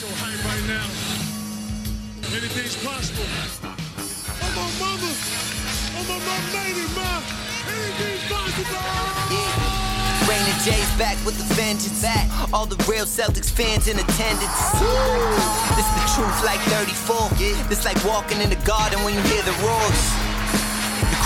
so hype right now. Anything's possible. Oh my mother! Oh my lady, ma! Anything's possible! Yeah. Raina J's back with the vengeance. All the real Celtics fans in attendance. Ooh. This the truth like 34. Yeah. This like walking in the garden when you hear the roars.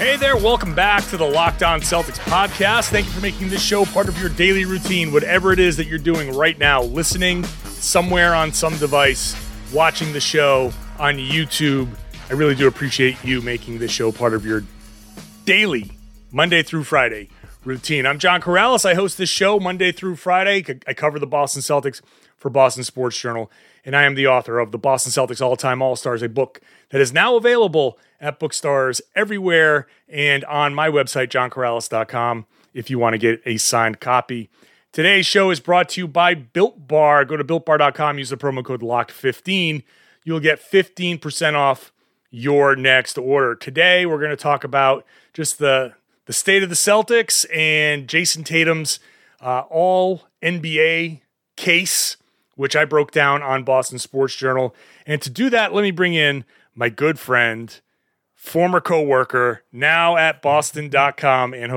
Hey there, welcome back to the Locked On Celtics podcast. Thank you for making this show part of your daily routine, whatever it is that you're doing right now, listening somewhere on some device, watching the show on YouTube. I really do appreciate you making this show part of your daily Monday through Friday routine. I'm John Corrales. I host this show Monday through Friday. I cover the Boston Celtics for Boston Sports Journal, and I am the author of The Boston Celtics All-Time All-Stars, a book that is now available at bookstores everywhere and on my website, johncorrales.com, if you want to get a signed copy. Today's show is brought to you by Built Bar. Go to builtbar.com, use the promo code LOCKED15. You'll get 15% off your next order. Today, we're going to talk about just the state of the Celtics and Jason Tatum's all-NBA case, which I broke down on Boston Sports Journal. And to do that, let me bring in my good friend, former co-worker, now at boston.com and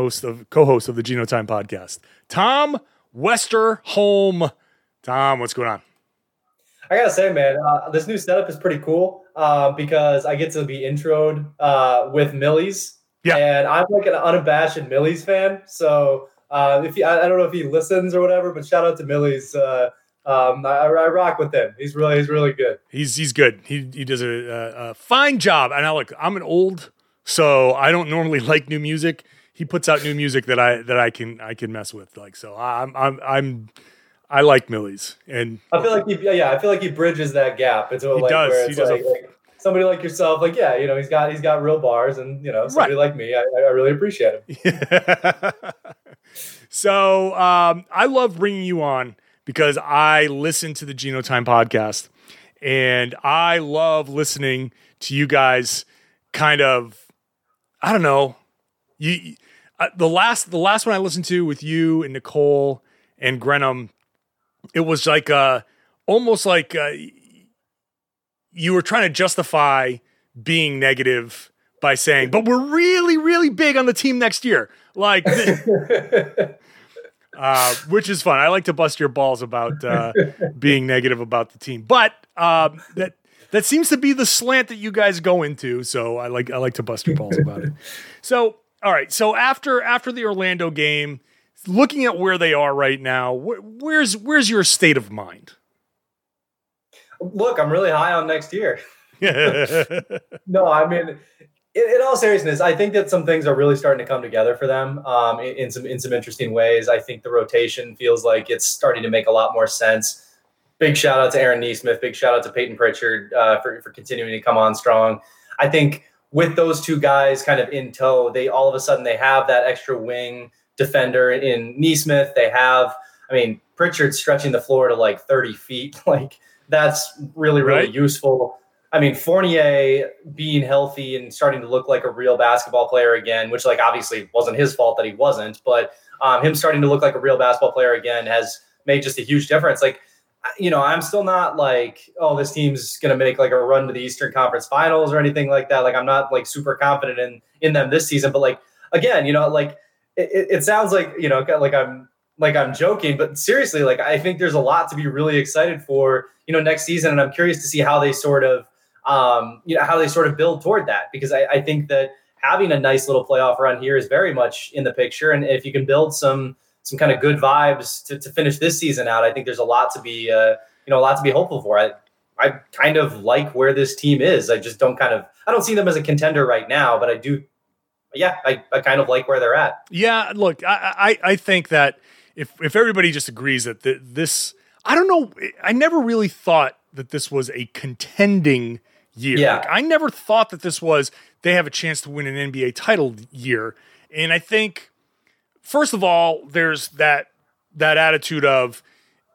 co-host of the Geno Time podcast, Tom Westerholm. Tom, what's going on? I got to say, man, this new setup is pretty cool because I get to be introed with Millie's. Yeah. And I'm like an unabashed Millie's fan. So I don't know if he listens or whatever, but shout out to Millie's. I rock with him. He's really good. He's good. He does a fine job. And I'm an old, so I don't normally like new music. He puts out new music that I can mess with. I like Millie's, and I feel like he bridges that gap. Somebody like yourself, he's got real bars, and somebody like me, I really appreciate him. Yeah. So I love bringing you on, because I listen to the Geno Time podcast and I love listening to you guys kind of, I don't know, the last one I listened to with you and Nicole and Grenham, it was like almost like you were trying to justify being negative by saying, but we're really, really big on the team next year. Like which is fun. I like to bust your balls about being negative about the team, but that seems to be the slant that you guys go into. So I like to bust your balls about it. So all right. So after the Orlando game, looking at where they are right now, where's your state of mind? Look, I'm really high on next year. No, I mean. In all seriousness, I think that some things are really starting to come together for them in some interesting ways. I think the rotation feels like it's starting to make a lot more sense. Big shout out to Aaron Nesmith. Big shout out to Peyton Pritchard for continuing to come on strong. I think with those two guys kind of in tow, they all of a sudden they have that extra wing defender in Nesmith. They have, Pritchard's stretching the floor to like 30 feet. Like that's really, really useful. Fournier being healthy and starting to look like a real basketball player again, which obviously wasn't his fault that he wasn't, but him starting to look like a real basketball player again has made just a huge difference. I'm still not this team's going to make a run to the Eastern Conference Finals or anything like that. I'm not super confident in them this season, but it sounds I'm joking, but seriously, I think there's a lot to be really excited for, next season. And I'm curious to see how they sort of, build toward that, because I think that having a nice little playoff run here is very much in the picture. And if you can build some kind of good vibes to finish this season out, I think there's a lot to be, hopeful for. I kind of like where this team is. I just I don't see them as a contender right now, but I do. Yeah. I kind of like where they're at. Yeah. Look, I think that if everybody just agrees that this, I don't know. I never really thought that this was a contending year. Yeah. Like, I never thought that this was, they have a chance to win an NBA title year. And I think, first of all, there's that attitude of,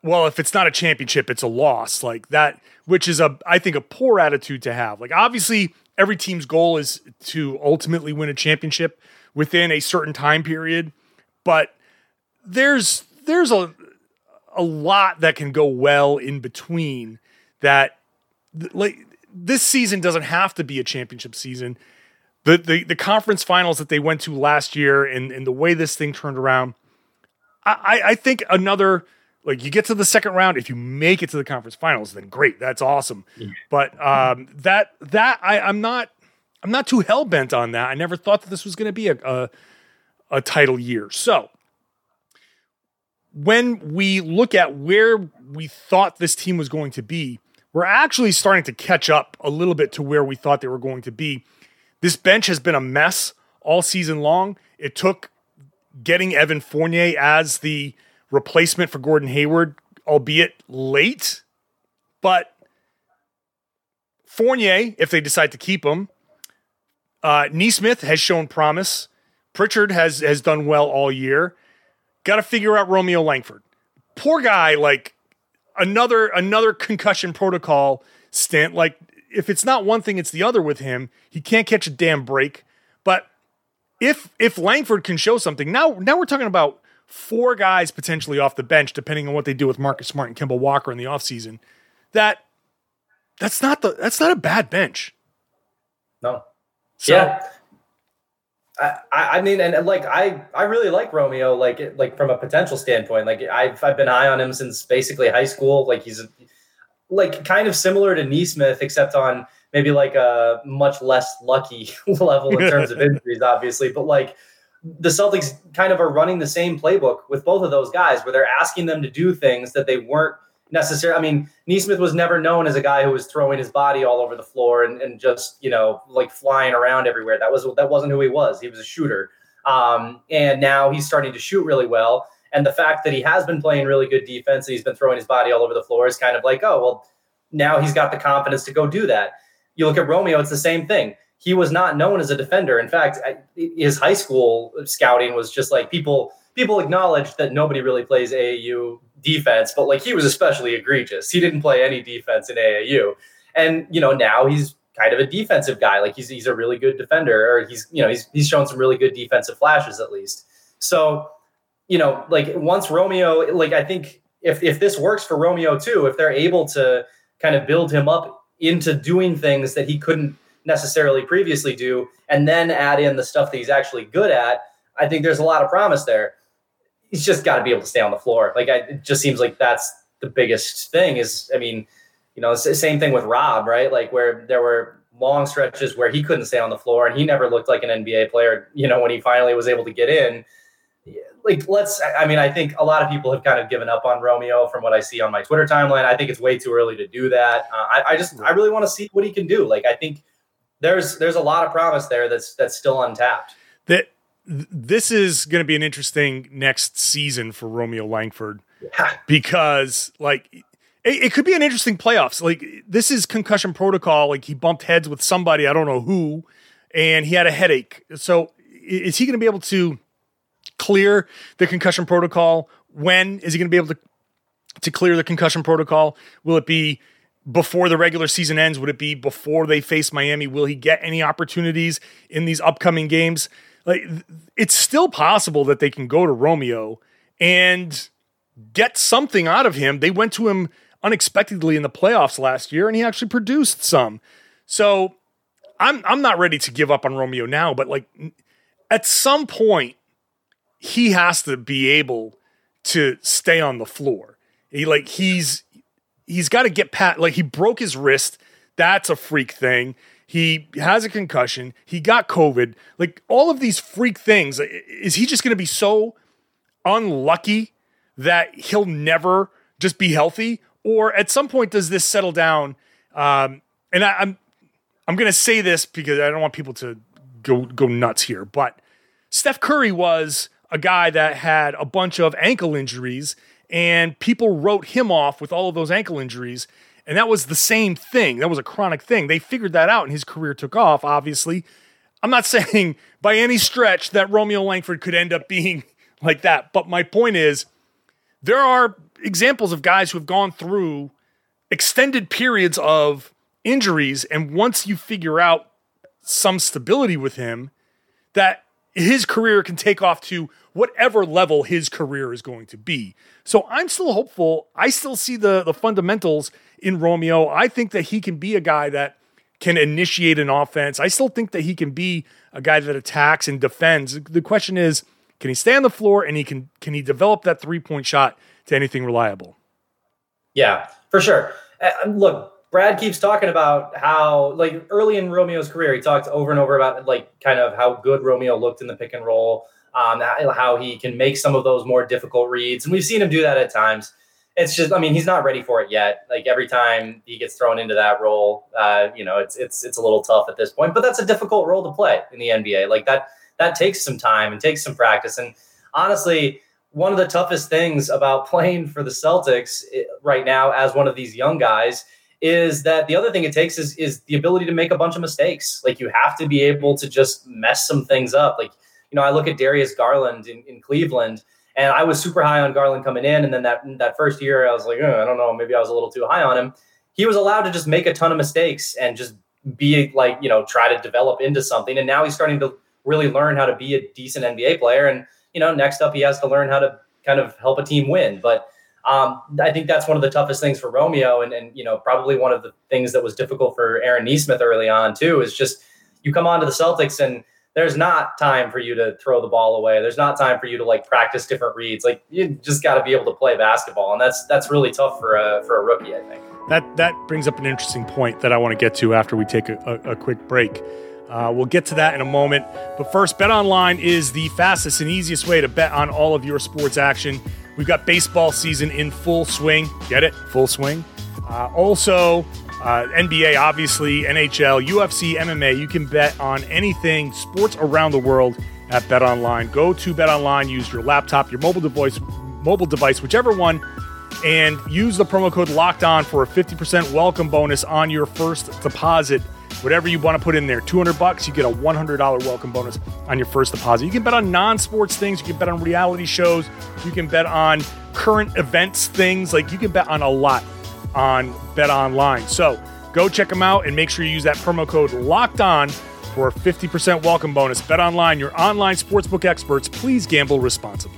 well, if it's not a championship, it's a loss, like that, which is I think a poor attitude to have. Like, obviously every team's goal is to ultimately win a championship within a certain time period, but there's a lot that can go well in between that. Like, this season doesn't have to be a championship season. The conference finals that they went to last year and the way this thing turned around, I think another, like, you get to the second round, if you make it to the conference finals, then great, that's awesome. Yeah. But I'm not too hell bent on that. I never thought that this was going to be a title year. So when we look at where we thought this team was going to be, we're actually starting to catch up a little bit to where we thought they were going to be. This bench has been a mess all season long. It took getting Evan Fournier as the replacement for Gordon Hayward, albeit late. But Fournier, if they decide to keep him, Nesmith has shown promise. Pritchard has done well all year. Got to figure out Romeo Langford. Poor guy, like, another concussion protocol stint. Like, if it's not one thing, it's the other with him. He can't catch a damn break. But if Langford can show something, now we're talking about four guys potentially off the bench, depending on what they do with Marcus Smart and Kemba Walker in the offseason. That's not a bad bench. No. So, yeah. I mean, and like, I really like Romeo, like from a potential standpoint. Like, I've been high on him since basically high school. Like, he's like kind of similar to Nesmith, except on maybe like a much less lucky level in terms of injuries, obviously. But like, the Celtics kind of are running the same playbook with both of those guys, where they're asking them to do things that they weren't necessarily. I mean, Nesmith was never known as a guy who was throwing his body all over the floor and just, you know, like flying around everywhere. That wasn't who he was. He was a shooter. And now he's starting to shoot really well. And the fact that he has been playing really good defense and he's been throwing his body all over the floor is kind of like, oh, well, now he's got the confidence to go do that. You look at Romeo, it's the same thing. He was not known as a defender. In fact, his high school scouting was just like, people acknowledged that nobody really plays AAU defense, but like, he was especially egregious. He didn't play any defense in AAU. And, you know, now he's kind of a defensive guy. Like, he's a really good defender, or he's shown some really good defensive flashes at least. So, you know, like, once Romeo, like, I think if this works for Romeo too, if they're able to kind of build him up into doing things that he couldn't necessarily previously do, and then add in the stuff that he's actually good at, I think there's a lot of promise there. He's just got to be able to stay on the floor. Like, it just seems like that's the biggest thing is, I mean, you know, it's the same thing with Rob, right? Like, where there were long stretches where he couldn't stay on the floor and he never looked like an NBA player, you know, when he finally was able to get in. Like, I think a lot of people have kind of given up on Romeo from what I see on my Twitter timeline. I think it's way too early to do that. I really want to see what he can do. Like, I think there's a lot of promise there that's still untapped. This is going to be an interesting next season for Romeo Langford, because like it could be an interesting playoffs. Like, this is concussion protocol. Like, he bumped heads with somebody, I don't know who, and he had a headache. So is he going to be able to clear the concussion protocol? When is he going to be able to clear the concussion protocol? Will it be before the regular season ends? Would it be before they face Miami? Will he get any opportunities in these upcoming games? Like, it's still possible that they can go to Romeo and get something out of him. They went to him unexpectedly in the playoffs last year, and he actually produced some. So I'm not ready to give up on Romeo now, but like, at some point he has to be able to stay on the floor. He's got to get pat. Like, he broke his wrist. That's a freak thing. He has a concussion. He got COVID. Like, all of these freak things. Is he just going to be so unlucky that he'll never just be healthy? Or at some point, does this settle down? And I'm going to say this because I don't want people to go nuts here. But Steph Curry was a guy that had a bunch of ankle injuries, and people wrote him off with all of those ankle injuries. And that was the same thing. That was a chronic thing. They figured that out, and his career took off, obviously. I'm not saying by any stretch that Romeo Langford could end up being like that. But my point is, there are examples of guys who have gone through extended periods of injuries, and once you figure out some stability with him, that his career can take off to whatever level his career is going to be. So I'm still hopeful. I still see the fundamentals in Romeo. I think that he can be a guy that can initiate an offense. I still think that he can be a guy that attacks and defends. The question is, can he stay on the floor, and can he develop that three-point shot to anything reliable? Yeah, for sure. Look, Brad keeps talking about how, like, early in Romeo's career, he talked over and over about, like, kind of how good Romeo looked in the pick and roll, how he can make some of those more difficult reads. And we've seen him do that at times. It's just, I mean, he's not ready for it yet. Like, every time he gets thrown into that role, it's a little tough at this point, but that's a difficult role to play in the NBA. Like, that takes some time and takes some practice. And honestly, one of the toughest things about playing for the Celtics right now as one of these young guys is that the other thing it takes is the ability to make a bunch of mistakes. Like, you have to be able to just mess some things up. Like, you know, I look at Darius Garland in Cleveland, and I was super high on Garland coming in. And then that first year I was like, I don't know, maybe I was a little too high on him. He was allowed to just make a ton of mistakes and just be like, you know, try to develop into something. And now he's starting to really learn how to be a decent NBA player. And, you know, next up he has to learn how to kind of help a team win. But I think that's one of the toughest things for Romeo. And, you know, probably one of the things that was difficult for Aaron Nesmith early on too, is just you come onto the Celtics and there's not time for you to throw the ball away. There's not time for you to, like, practice different reads. Like, you just got to be able to play basketball. And that's really tough for a rookie, I think. That brings up an interesting point that I want to get to after we take a quick break. We'll get to that in a moment. But first, BetOnline is the fastest and easiest way to bet on all of your sports action. We've got baseball season in full swing. Get it? Full swing. Also, NBA, obviously, NHL, UFC, MMA. You can bet on anything sports around the world at BetOnline. Go to BetOnline, use your laptop, your mobile device, whichever one, and use the promo code LOCKEDON for a 50% welcome bonus on your first deposit. Whatever you want to put in there, $200, you get a $100 welcome bonus on your first deposit. You can bet on non-sports things. You can bet on reality shows. You can bet on current events things. Like, you can bet on a lot on BetOnline. So go check them out and make sure you use that promo code LOCKEDON for a 50% welcome bonus. BetOnline, your online sportsbook experts. Please gamble responsibly.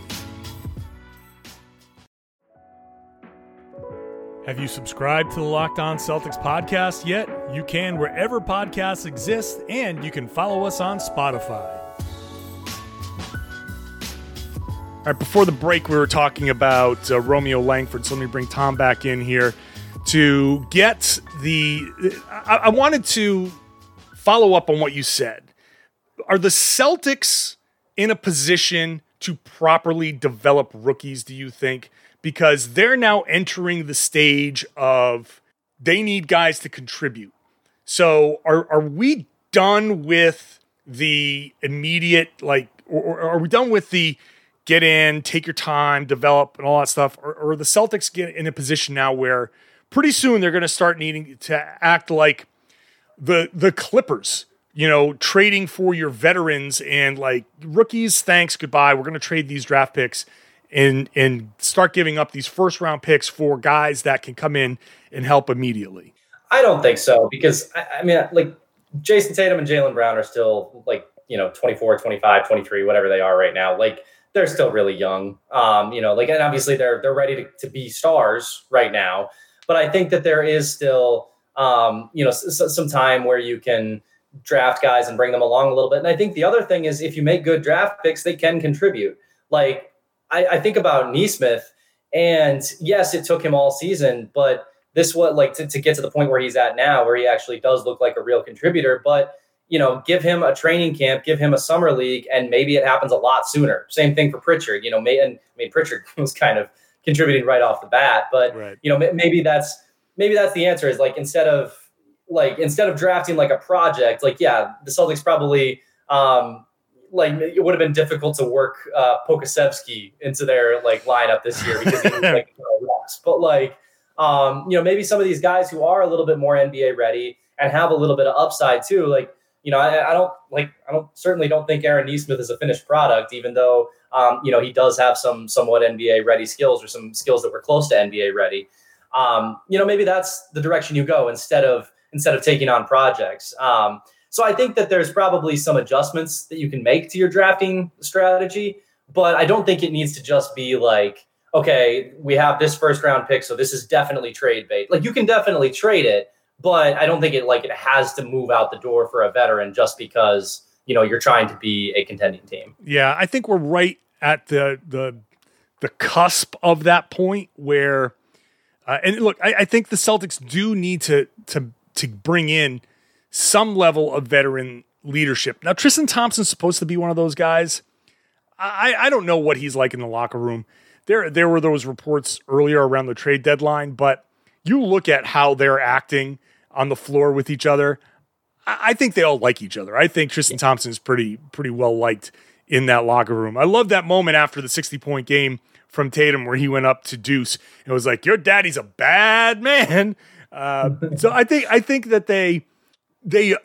Have you subscribed to the Locked On Celtics podcast yet? You can wherever podcasts exist, and you can follow us on Spotify. All right, before the break, we were talking about Romeo Langford, so let me bring Tom back in here to get the – I wanted to follow up on what you said. Are the Celtics in a position to properly develop rookies, do you think? Because they're now entering the stage of they need guys to contribute. So are we done with the immediate, like, or are we done with the get in, take your time, develop, and all that stuff? Or the Celtics get in a position now where pretty soon they're going to start needing to act like the Clippers, you know, trading for your veterans and, like, rookies, thanks, goodbye, we're going to trade these draft picks and start giving up these first-round picks for guys that can come in and help immediately? I don't think so, because, I mean, like, Jason Tatum and Jaylen Brown are still, like, you know, 24, 25, 23, whatever they are right now. Like, they're still really young, you know, like, and obviously they're ready to be stars right now. But I think that there is still, you know, some time where you can draft guys and bring them along a little bit. And I think the other thing is if you make good draft picks, they can contribute. Like, I think about Nesmith, and yes, it took him all season, but this was like to get to the point where he's at now, where he actually does look like a real contributor. But, you know, give him a training camp, give him a summer league, and maybe it happens a lot sooner. Same thing for Pritchard, you know, I mean, Pritchard was kind of contributing right off the bat, but right. You know, maybe that's the answer is, like, instead of drafting like a project, like, yeah, the Celtics probably, like, it would have been difficult to work Pokusevsky into their, like, lineup this year because he was like, lost. But, like, maybe some of these guys who are a little bit more NBA ready and have a little bit of upside too. Like, you know, I certainly don't think Aaron Nesmith is a finished product, even though, he does have some somewhat NBA ready skills or some skills that were close to NBA ready. Maybe that's the direction you go instead of taking on projects. So I think that there's probably some adjustments that you can make to your drafting strategy, but I don't think it needs to just be like, okay, we have this first round pick, so this is definitely trade bait. Like, you can definitely trade it, but I don't think it has to move out the door for a veteran just because, you're trying to be a contending team. Yeah. I think we're right at the cusp of that point where, I think the Celtics do need to bring in some level of veteran leadership. Now, Tristan Thompson's supposed to be one of those guys. I don't know what he's like in the locker room. There were those reports earlier around the trade deadline, but you look at how they're acting on the floor with each other. I think they all like each other. I think Tristan Thompson is pretty well liked in that locker room. I love that moment after the 60-point game from Tatum where he went up to Deuce and was like, "Your daddy's a bad man." So I think that they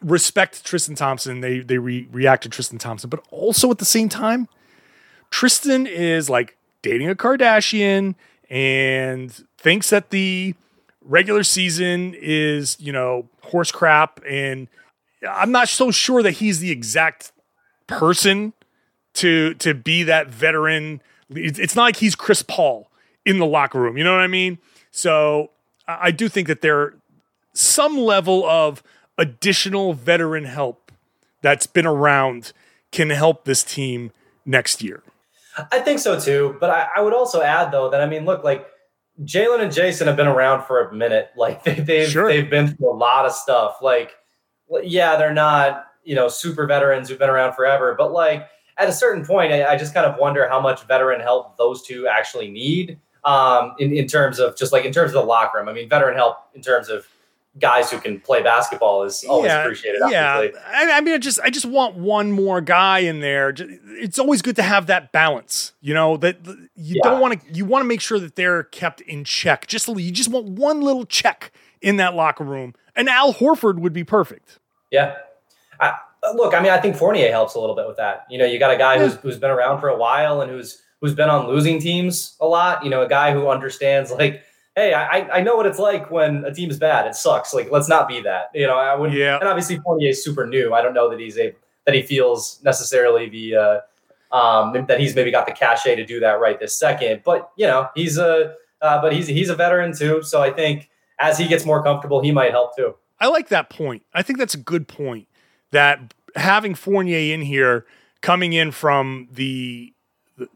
respect Tristan Thompson. They react to Tristan Thompson, but also at the same time, Tristan is like dating a Kardashian and thinks that the regular season is, horse crap. And I'm not so sure that he's the exact person to be that veteran. It's not like he's Chris Paul in the locker room. You know what I mean? So I do think that there are some level of additional veteran help that's been around can help this team next year. I think so too. But I would also add though that, Jalen and Jason have been around for a minute. Like they've been through a lot of stuff. Like, yeah, they're not, super veterans who've been around forever, but at a certain point, I just kind of wonder how much veteran help those two actually need in terms of the locker room. Veteran help in terms of guys who can play basketball is always appreciated. Obviously. Yeah, I just want one more guy in there. It's always good to have that balance, you want to make sure that they're kept in check. You just want one little check in that locker room, and Al Horford would be perfect. Yeah. I think Fournier helps a little bit with that. You got a guy who's been around for a while and who's been on losing teams a lot. A guy who understands, hey, I know what it's like when a team is bad. It sucks. Let's not be that. I wouldn't. Yeah. And obviously, Fournier is super new. I don't know that he feels necessarily the that he's maybe got the cachet to do that right this second. But he's a veteran too. So I think as he gets more comfortable, he might help too. I like that point. I think that's a good point. That having Fournier in here, coming in from the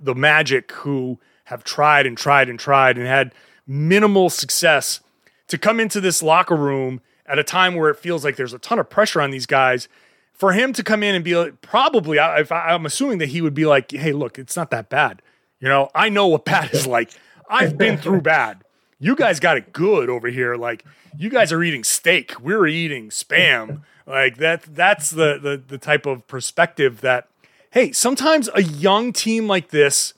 Magic, who have tried and tried and tried and had minimal success, to come into this locker room at a time where it feels like there's a ton of pressure on these guys, for him to come in and be like, probably, I'm assuming that he would be like, "Hey, look, it's not that bad. I know what bad is like. I've been through bad. You guys got it good over here. You guys are eating steak. We're eating Spam." That's the type of perspective that, hey, sometimes a young team like this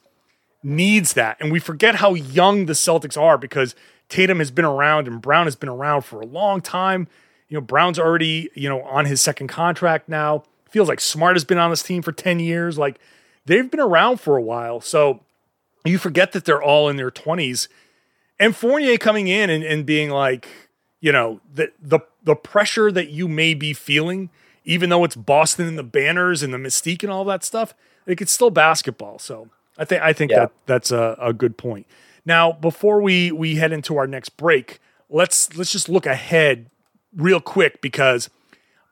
needs that. And we forget how young the Celtics are because Tatum has been around and Brown has been around for a long time. Brown's already, on his second contract now. Feels like Smart has been on this team for 10 years. They've been around for a while. So you forget that they're all in their 20s. And Fournier coming in and being like, the pressure that you may be feeling, even though it's Boston and the banners and the mystique and all that stuff, it's still basketball. So I think that's a good point. Now, before we head into our next break, let's just look ahead real quick, because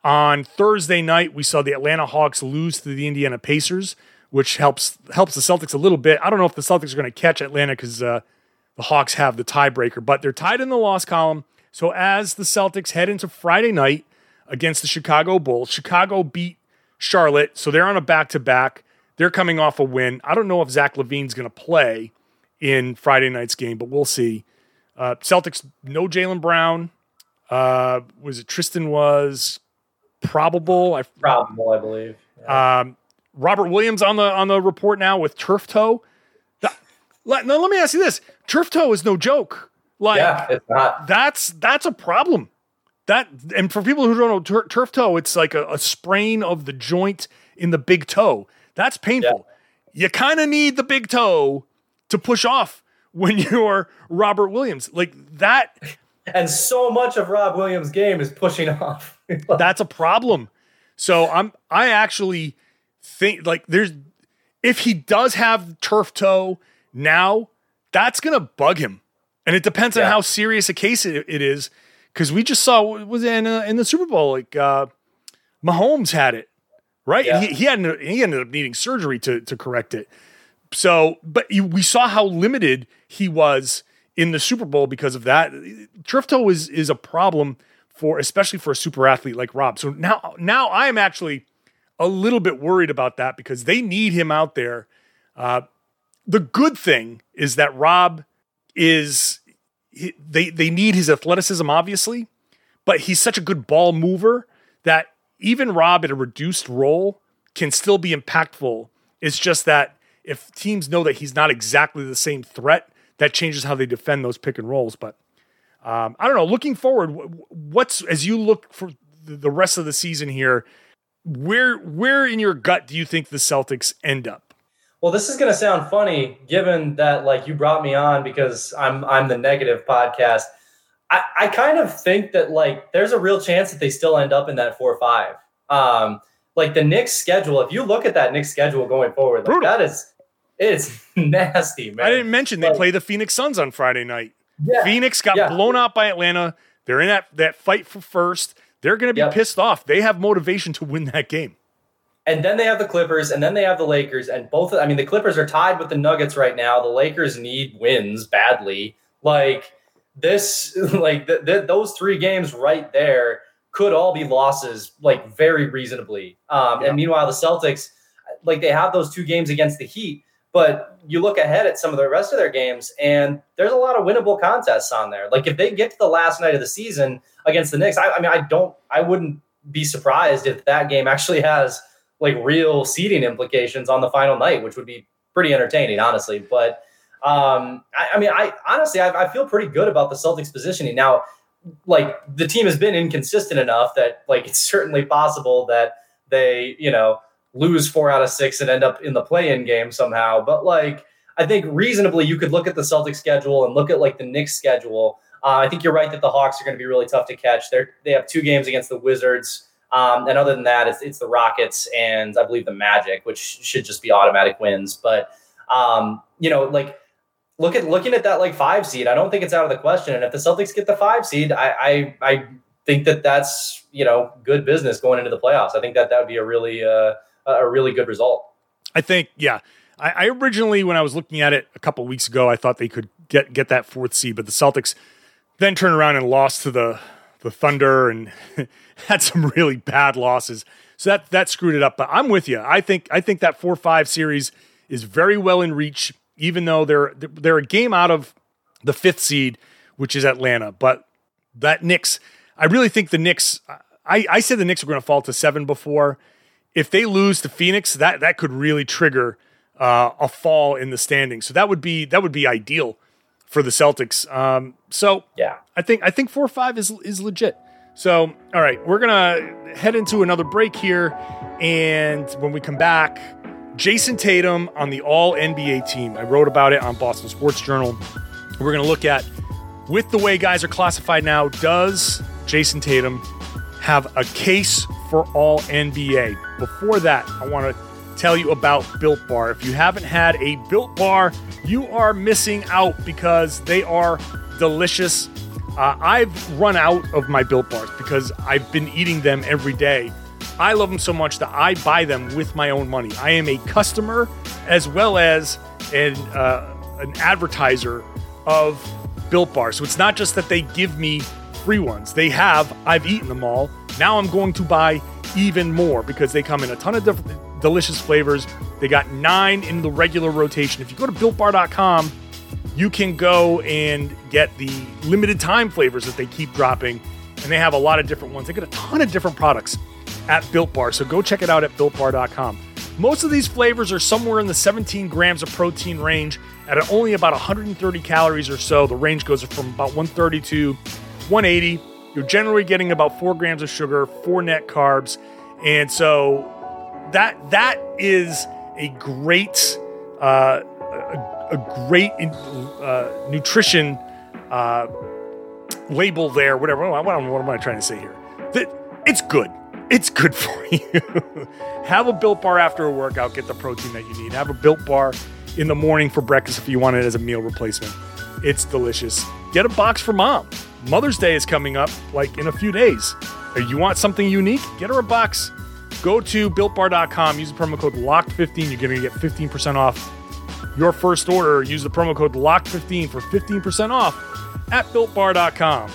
on Thursday night we saw the Atlanta Hawks lose to the Indiana Pacers, which helps the Celtics a little bit. I don't know if the Celtics are going to catch Atlanta because the Hawks have the tiebreaker, but they're tied in the loss column. So as the Celtics head into Friday night against the Chicago Bulls, Chicago beat Charlotte, so they're on a back-to-back. They're coming off a win. I don't know if Zach LaVine's going to play in Friday night's game, but we'll see. Celtics, no Jaylen Brown. Tristan was probable? Probable, I believe. Yeah. Robert Williams on the report now with turf toe. Now let me ask you this. Turf toe is no joke. Like, yeah, it's not. That's a problem. And for people who don't know turf toe, it's like a sprain of the joint in the big toe. That's painful. Yeah. You kind of need the big toe to push off when you're Robert Williams. Like that. And so much of Rob Williams' game is pushing off. That's a problem. So I actually think like if he does have turf toe now, that's going to bug him. And it depends on how serious a case it is. Cause we just saw what was in the Super Bowl, like Mahomes had it, right. Yeah. He ended up needing surgery to correct it. So, but we saw how limited he was in the Super Bowl because of that. Turf toe is a problem especially for a super athlete like Rob. So now I'm actually a little bit worried about that because they need him out there. The good thing is that Rob they need his athleticism, obviously, but he's such a good ball mover that even Rob at a reduced role can still be impactful. It's just that if teams know that he's not exactly the same threat, that changes how they defend those pick and rolls. But I don't know, looking forward, as you look for the rest of the season here, where in your gut do you think the Celtics end up? Well, this is going to sound funny, given that like you brought me on because I'm the negative podcast. I kind of think that like there's a real chance that they still end up in that 4-5. Like the Knicks schedule, if you look at that Knicks schedule going forward, like that is it's nasty, man. I didn't mention they play the Phoenix Suns on Friday night. Yeah, Phoenix got blown out by Atlanta. They're in that fight for first. They're going to be pissed off. They have motivation to win that game. And then they have the Clippers, and then they have the Lakers, and the Clippers are tied with the Nuggets right now. The Lakers need wins badly. Like this, like those three games right there could all be losses, like very reasonably. And meanwhile, the Celtics, like they have those two games against the Heat, but you look ahead at some of the rest of their games, and there's a lot of winnable contests on there. Like if they get to the last night of the season against the Knicks, I wouldn't be surprised if that game actually has like real seeding implications on the final night, which would be pretty entertaining, honestly. But I feel pretty good about the Celtics positioning. Now, like the team has been inconsistent enough that like, it's certainly possible that they, lose 4 out of 6 and end up in the play-in game somehow. But like, I think reasonably you could look at the Celtics schedule and look at like the Knicks schedule. I think you're right that the Hawks are going to be really tough to catch. They have 2 games against the Wizards. And other than that, it's the Rockets and I believe the Magic, which should just be automatic wins. But, like looking at that, like 5 seed, I don't think it's out of the question. And if the Celtics get the 5 seed, I think that that's, good business going into the playoffs. I think that would be a really good result. I think, yeah, I originally, when I was looking at it a couple of weeks ago, I thought they could get that 4th seed, but the Celtics then turned around and lost to the Thunder and had some really bad losses. So that screwed it up, but I'm with you. I think that 4-5 series is very well in reach, even though they're a game out of the 5th seed, which is Atlanta. But that Knicks, I really think the Knicks, I said the Knicks were going to fall to 7 before. If they lose to Phoenix, that could really trigger a fall in the standings. So that would be ideal for the Celtics. I think 4-5 is legit. So, all right, we're going to head into another break here. And when we come back, Jason Tatum on the All-NBA team. I wrote about it on Boston Sports Journal. We're going to look at, with the way guys are classified now, does Jason Tatum have a case for All-NBA? Before that, I want to tell you about Built Bar. If you haven't had a Built Bar, you are missing out because they are delicious. I've run out of my Built Bars because I've been eating them every day. I love them so much that I buy them with my own money. I am a customer as well as an advertiser of Built Bars. So it's not just that they give me free ones. I've eaten them all. Now I'm going to buy even more because they come in a ton of different delicious flavors. They got 9 in the regular rotation. If you go to builtbar.com, you can go and get the limited time flavors that they keep dropping. And they have a lot of different ones. They got a ton of different products at Built Bar. So go check it out at builtbar.com. Most of these flavors are somewhere in the 17 grams of protein range at only about 130 calories or so. The range goes from about 130 to 180. You're generally getting about 4 grams of sugar, 4 net carbs. And so that is a great nutrition label there, whatever. What am I trying to say here? It's good. It's good for you. Have a Built Bar after a workout. Get the protein that you need. Have a Built Bar in the morning for breakfast if you want it as a meal replacement. It's delicious. Get a box for mom. Mother's Day is coming up like in a few days. You want something unique? Get her a box. Go to builtbar.com. Use the promo code LOCKED15. You're going to get 15% off your first order. Use the promo code LOCKED15 for 15% off at builtbar.com.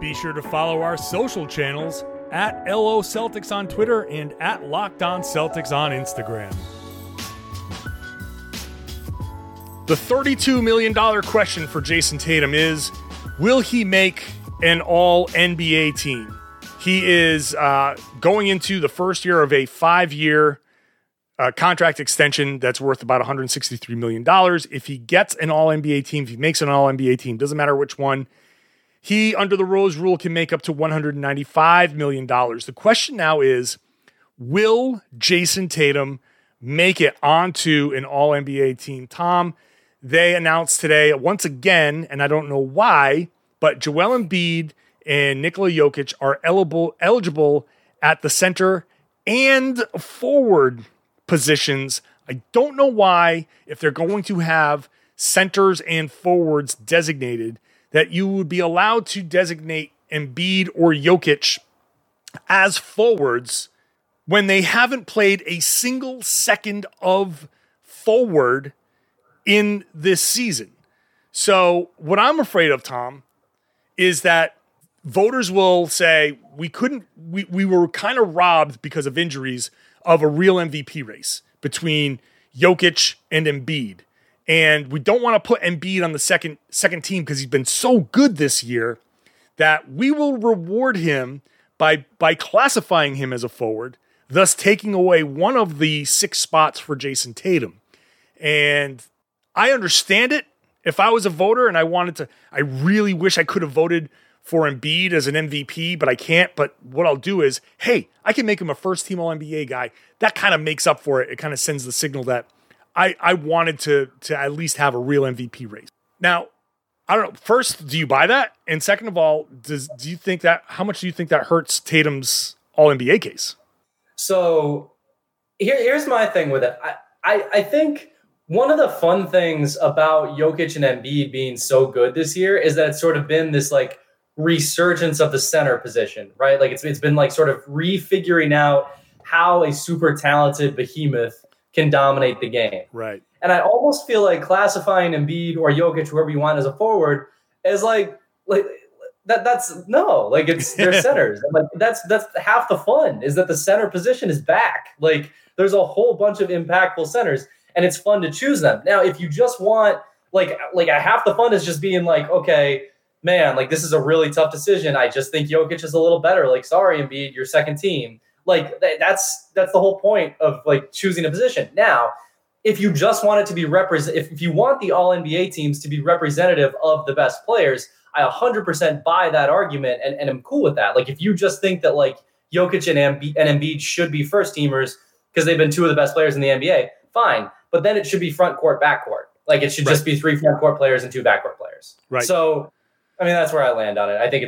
Be sure to follow our social channels at LO Celtics on Twitter and at Locked On Celtics on Instagram. The $32 million question for Jason Tatum is, will he make an all-NBA team? He is going into the first year of a 5-year contract extension that's worth about $163 million. If he gets an all-NBA team, if he makes an all-NBA team, doesn't matter which one, he, under the Rose Rule, can make up to $195 million. The question now is, will Jason Tatum make it onto an All-NBA team? Tom, they announced today, once again, and I don't know why, but Joel Embiid and Nikola Jokic are eligible at the center and forward positions. I don't know why, if they're going to have centers and forwards designated, that you would be allowed to designate Embiid or Jokic as forwards when they haven't played a single second of forward in this season. So what I'm afraid of, Tom, is that voters will say we were kind of robbed because of injuries of a real MVP race between Jokic and Embiid. And we don't want to put Embiid on the second team because he's been so good this year that we will reward him by classifying him as a forward, thus taking away one of the 6 spots for Jason Tatum. And I understand it. If I was a voter and I really wish I could have voted for Embiid as an MVP, but I can't. But what I'll do is, hey, I can make him a first-team All-NBA guy. That kind of makes up for it. It kind of sends the signal that I wanted to at least have a real MVP race. Now, I don't know. First, do you buy that? And second of all, do you think that, how much do you think that hurts Tatum's All-NBA case? So here's my thing with it. I think one of the fun things about Jokic and Embiid being so good this year is that it's sort of been this like resurgence of the center position, right? Like it's been like sort of refiguring out how a super talented behemoth can dominate the game. Right. And I almost feel like classifying Embiid or Jokic, whoever you want as a forward, is like that. That's no, like it's they're centers. And like that's half the fun is that the center position is back. Like there's a whole bunch of impactful centers and it's fun to choose them. Now, if you just want like a half the fun is just being like, okay, man, like this is a really tough decision. I just think Jokic is a little better. Like, sorry, Embiid, your second team. Like that's the whole point of like choosing a position. Now, if you just want it to be if you want the all NBA teams to be representative of the best players, I 100% buy that argument and I'm cool with that. Like if you just think that like Jokic and Embiid should be first teamers because they've been two of the best players in the NBA, fine. But then it should be front court, back court. Like it should just be 3 front court players and 2 back court players. Right. So, I mean, that's where I land on it. I think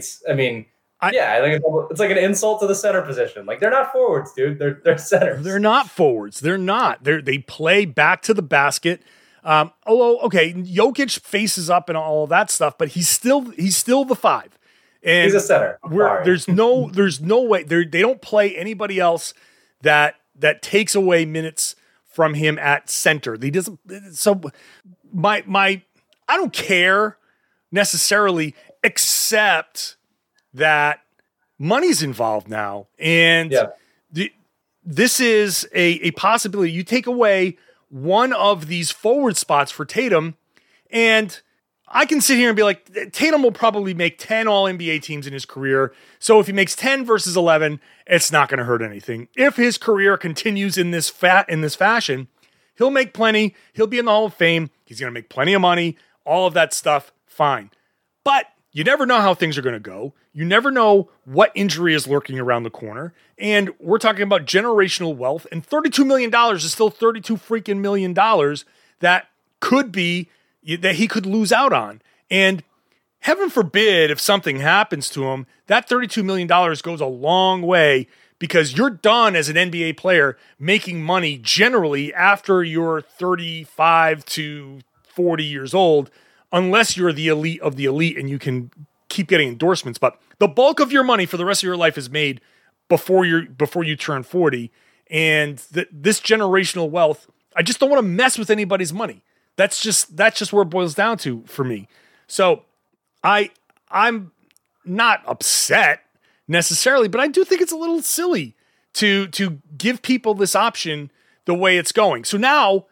I think it's like an insult to the center position. Like they're not forwards, dude. They're centers. They're not forwards. They're not. They play back to the basket. Although, okay, Jokic faces up and all of that stuff, but he's still the 5. And he's a center. There's no way they don't play anybody else that takes away minutes from him at center. He doesn't. So my I don't care necessarily, except that money's involved now. And this is a possibility. You take away one of these forward spots for Tatum, and I can sit here and be like, Tatum will probably make 10 All-NBA teams in his career. So if he makes 10 versus 11, it's not going to hurt anything. If his career continues in this fashion, he'll make plenty. He'll be in the Hall of Fame. He's going to make plenty of money. All of that stuff, fine. But you never know how things are going to go. You never know what injury is lurking around the corner. And we're talking about generational wealth. And $32 million is still $32 freaking million that could be, that he could lose out on. And heaven forbid if something happens to him, that $32 million goes a long way because you're done as an NBA player making money generally after you're 35 to 40 years old, unless you're the elite of the elite and you can keep getting endorsements. But the bulk of your money for the rest of your life is made before you turn 40. And this generational wealth, I just don't want to mess with anybody's money. That's just where it boils down to for me. So I'm not upset necessarily, but I do think it's a little silly to give people this option the way it's going. So now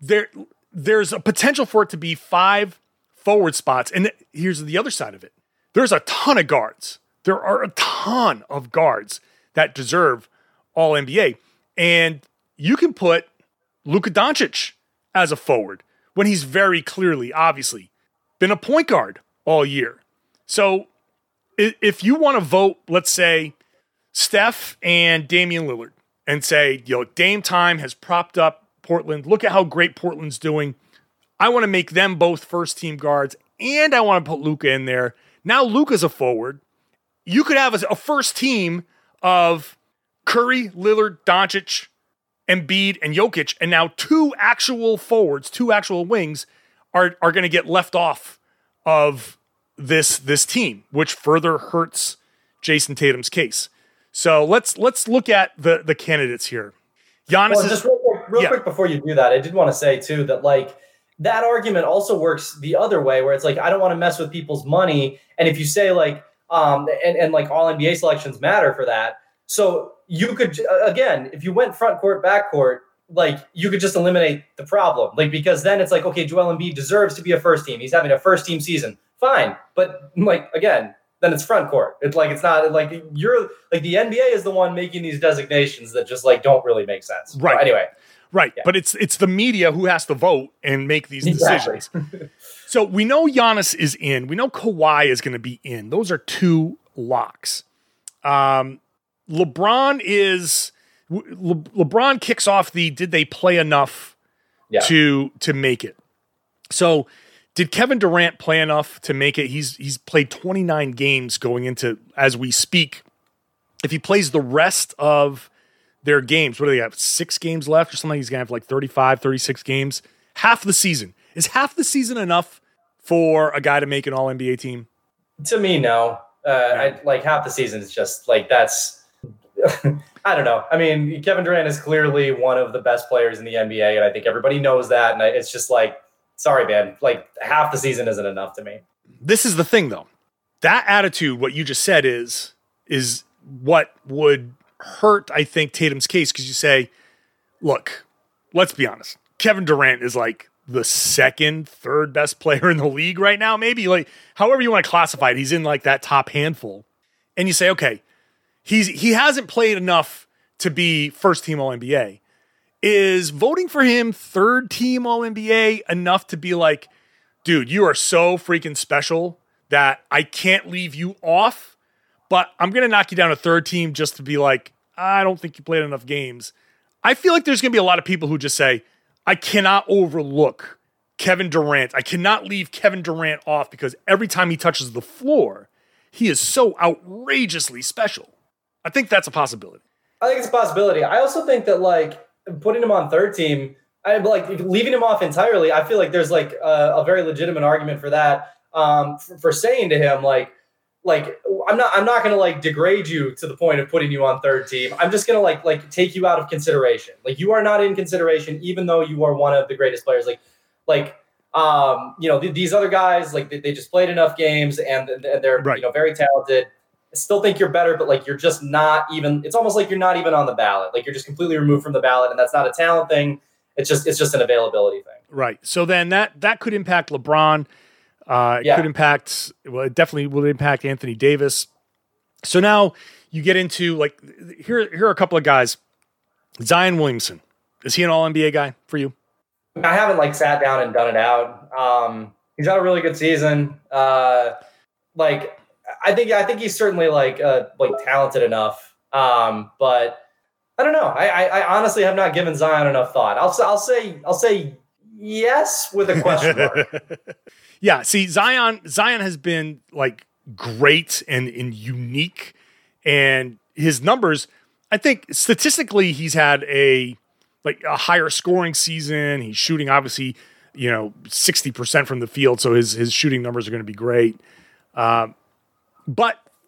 there's a potential for it to be 5 forward spots. And here's the other side of it. There's a ton of guards. There are a ton of guards that deserve all NBA. And you can put Luka Doncic as a forward when he's very clearly, obviously, been a point guard all year. So if you want to vote, let's say, Steph and Damian Lillard and say, yo, Dame Time has propped up Portland. Look at how great Portland's doing. I want to make them both first-team guards, and I want to put Luka in there. Now Luka's a forward. You could have a first team of Curry, Lillard, Doncic, Embiid, and Jokic, and now 2 actual forwards, 2 actual wings are going to get left off of this team, which further hurts Jason Tatum's case. So let's look at the candidates here. Giannis is just real quick before you do that. I did want to say too that that argument also works the other way, where it's like, I don't want to mess with people's money. And if you say all NBA selections matter for that. So you could, again, if you went front court, back court, you could just eliminate the problem. Because then it's okay, Joel Embiid deserves to be a first team. He's having a first team season. Fine. But again, then it's front court. It's it's not the NBA is the one making these designations that just don't really make sense. Right. So anyway. Right. Yeah. But it's the media who has to vote and make these decisions. Exactly. So we know Giannis is in. We know Kawhi is going to be in. Those are 2 locks. LeBron kicks off the did they play enough to make it. So did Kevin Durant play enough to make it? He's played 29 games going into as we speak. If he plays the rest of their games, what do they have? 6 games left or something? He's going to have 35, 36 games. Half the season. Is half the season enough for a guy to make an All-NBA team? To me, no. Half the season is just that's I don't know. I mean, Kevin Durant is clearly one of the best players in the NBA, and I think everybody knows that. And it's just sorry, man, half the season isn't enough to me. This is the thing, though. That attitude, what you just said, is what would hurt, I think, Tatum's case, because you say, look, let's be honest. Kevin Durant is the second, third best player in the league right now, maybe. However you want to classify it, he's in that top handful. And you say, okay, He hasn't played enough to be first-team All-NBA. Is voting for him third-team All-NBA enough to be dude, you are so freaking special that I can't leave you off, but I'm going to knock you down to third team just to be I don't think you played enough games. I feel there's going to be a lot of people who just say, I cannot overlook Kevin Durant. I cannot leave Kevin Durant off because every time he touches the floor, he is so outrageously special. I think that's a possibility. I think it's a possibility. I also think that putting him on third team, leaving him off entirely, I feel there's a very legitimate argument for that. For saying to him I'm not going to degrade you to the point of putting you on third team. I'm just going to take you out of consideration. You are not in consideration, even though you are one of the greatest players. These other guys they just played enough games and they're right. Very talented. I still think you're better, but you're just not even, it's almost you're not even on the ballot. You're just completely removed from the ballot, and that's not a talent thing. It's just an availability thing. Right. So then that could impact LeBron. It definitely will impact Anthony Davis. So now you get into, like, here are a couple of guys. Zion Williamson, is he an all-NBA guy for you? I haven't, like, sat down and done it out. He's had a really good season. I think he's certainly like talented enough. But I don't know. I honestly have not given Zion enough thought. I'll say yes with a question mark. Yeah. See, Zion has been, like, great and unique, and his numbers, I think statistically he's had a higher scoring season. He's shooting, obviously, 60% from the field. So his shooting numbers are going to be great. But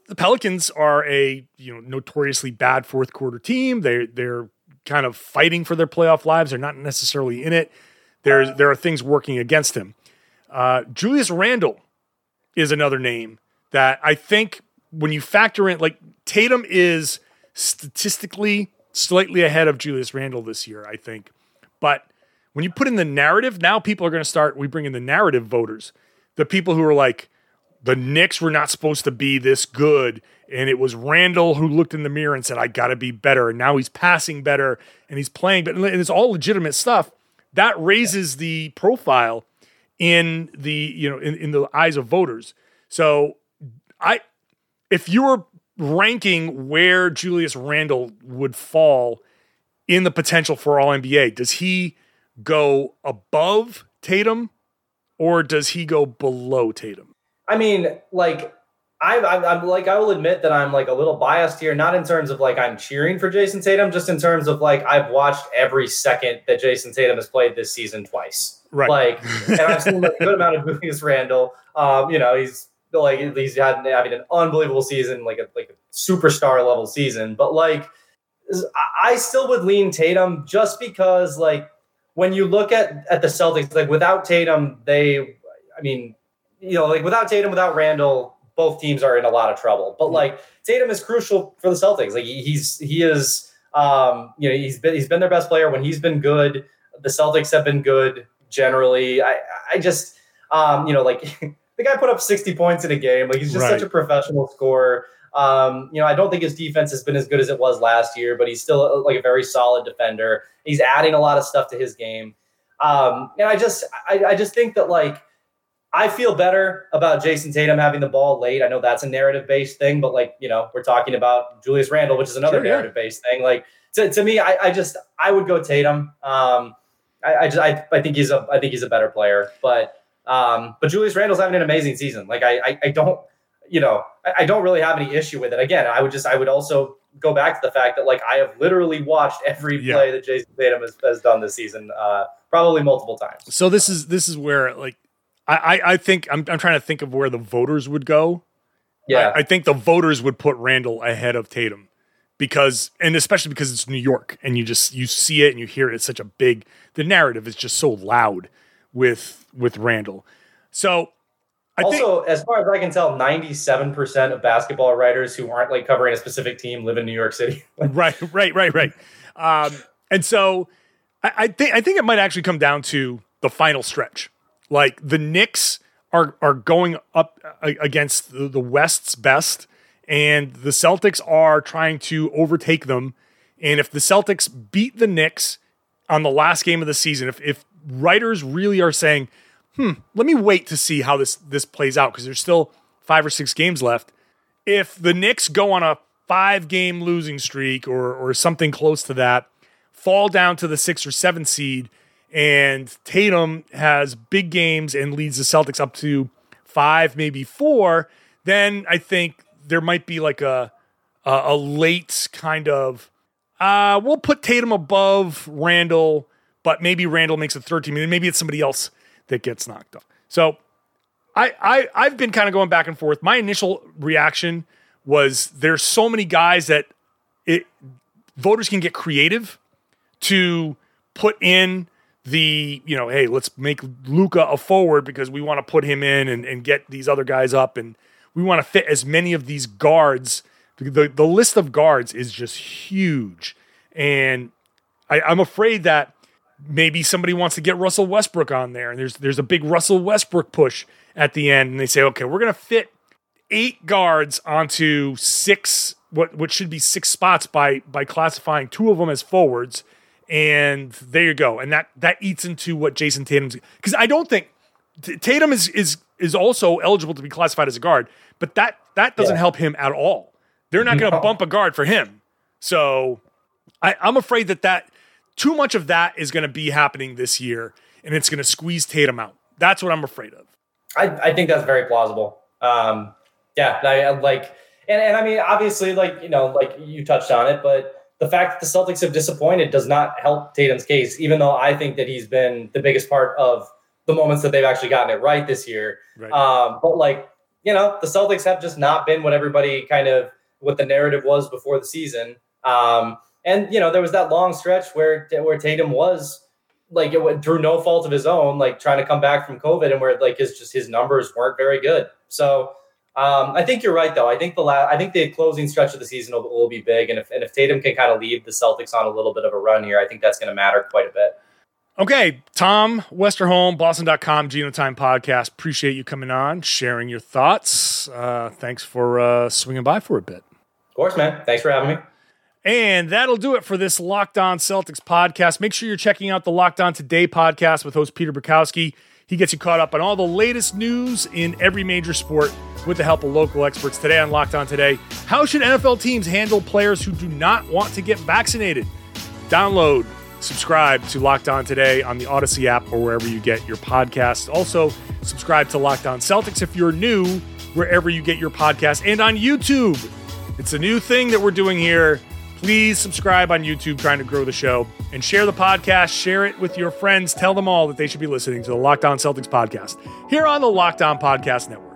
the Pelicans are a, notoriously bad fourth quarter team. They're kind of fighting for their playoff lives. They're not necessarily in it. There are things working against him. Julius Randle is another name that I think when you factor in, like, Tatum is statistically slightly ahead of Julius Randle this year, I think. But when you put in the narrative, now people are going to start, we bring in the narrative voters, the people who are like, the Knicks were not supposed to be this good, and it was Randle who looked in the mirror and said, I got to be better, and now he's passing better, and he's playing better, and it's all legitimate stuff. That raises the profile in the, in the eyes of voters. So if you were ranking where Julius Randle would fall in the potential for All-NBA, does he go above Tatum or does he go below Tatum? I mean, like, I'm like, I will admit that I'm, like, a little biased here, not in terms of, like, I'm cheering for Jason Tatum, just in terms of, like, I've watched every second that Jason Tatum has played this season twice. Right. Like, and I've seen a good amount of Julius Randle. He's had an unbelievable season, like a superstar level season. But, like, I still would lean Tatum just because, like, when you look at the Celtics, like, without Tatum, without Tatum, without Randle, both teams are in a lot of trouble. But, like, Tatum is crucial for the Celtics. Like, he's been their best player when he's been good. The Celtics have been good generally. I just the guy put up 60 points in a game. Like, he's just such a professional scorer. I don't think his defense has been as good as it was last year, but he's still a very solid defender. He's adding a lot of stuff to his game. And I just think that, like, I feel better about Jason Tatum having the ball late. I know that's a narrative-based thing, but, like, we're talking about Julius Randle, which is another narrative-based thing. Like, to me, I would go Tatum. I think he's a better player, but Julius Randle's having an amazing season. Like, I don't really have any issue with it. Again, I would also go back to the fact that, like, I have literally watched every play that Jason Tatum has done this season, probably multiple times. So this is where, like, I think I'm trying to think of where the voters would go. Yeah. I think the voters would put Randle ahead of Tatum because it's New York and you see it and you hear it. It's such a big, the narrative is just so loud with Randle. So I think, as far as I can tell, 97% of basketball writers who aren't, like, covering a specific team live in New York City. Right. And so I think it might actually come down to the final stretch. Like, the Knicks are going up against the West's best, and the Celtics are trying to overtake them. And if the Celtics beat the Knicks on the last game of the season, if writers really are saying, let me wait to see how this plays out, because there's still 5 or 6 games left. If the Knicks go on a 5-game losing streak or something close to that, fall down to the 6 or 7 seed, and Tatum has big games and leads the Celtics up to 5, maybe 4, then I think there might be like a late kind of, we'll put Tatum above Randle, but maybe Randle makes a third team, and maybe it's somebody else that gets knocked off. So I've been kind of going back and forth. My initial reaction was there's so many guys that voters can get creative to put in the, hey, let's make Luka a forward because we want to put him in and get these other guys up. And we want to fit as many of these guards. The list of guards is just huge. And I'm afraid that maybe somebody wants to get Russell Westbrook on there, and there's a big Russell Westbrook push. at the end, and they say, okay, we're going to fit 8 guards onto 6, what should be 6 spots by classifying 2 of them as forwards. And there you go. And that eats into what Jason Tatum's, because I don't think Tatum is also eligible to be classified as a guard, but that doesn't help him at all. They're not going to bump a guard for him. So I'm afraid that too much of that is going to be happening this year, and it's going to squeeze Tatum out. That's what I'm afraid of. I think that's very plausible. And I mean, obviously, like you touched on it, but the fact that the Celtics have disappointed does not help Tatum's case, even though I think that he's been the biggest part of the moments that they've actually gotten it right this year. Right. But the Celtics have just not been what everybody what the narrative was before the season. There was that long stretch where Tatum was, like, it went through no fault of his own, like trying to come back from COVID, and where his numbers weren't very good. So I think you're right, though. I think the closing stretch of the season will be big. And if Tatum can kind of lead the Celtics on a little bit of a run here, I think that's going to matter quite a bit. Okay, Tom Westerholm, boston.com, Geno Time podcast. Appreciate you coming on, sharing your thoughts. Thanks for swinging by for a bit. Of course, man. Thanks for having me. And that'll do it for this Locked On Celtics podcast. Make sure you're checking out the Locked On Today podcast with host Peter Bukowski. He gets you caught up on all the latest news in every major sport with the help of local experts. Today on Locked On Today, how should NFL teams handle players who do not want to get vaccinated? Download, subscribe to Locked On Today on the Odyssey app or wherever you get your podcasts. Also, subscribe to Locked On Celtics if you're new, wherever you get your podcasts, and on YouTube. It's a new thing that we're doing here. Please subscribe on YouTube, trying to grow the show, and share the podcast. Share it with your friends. Tell them all that they should be listening to the Locked On Celtics podcast here on the Locked On Podcast Network.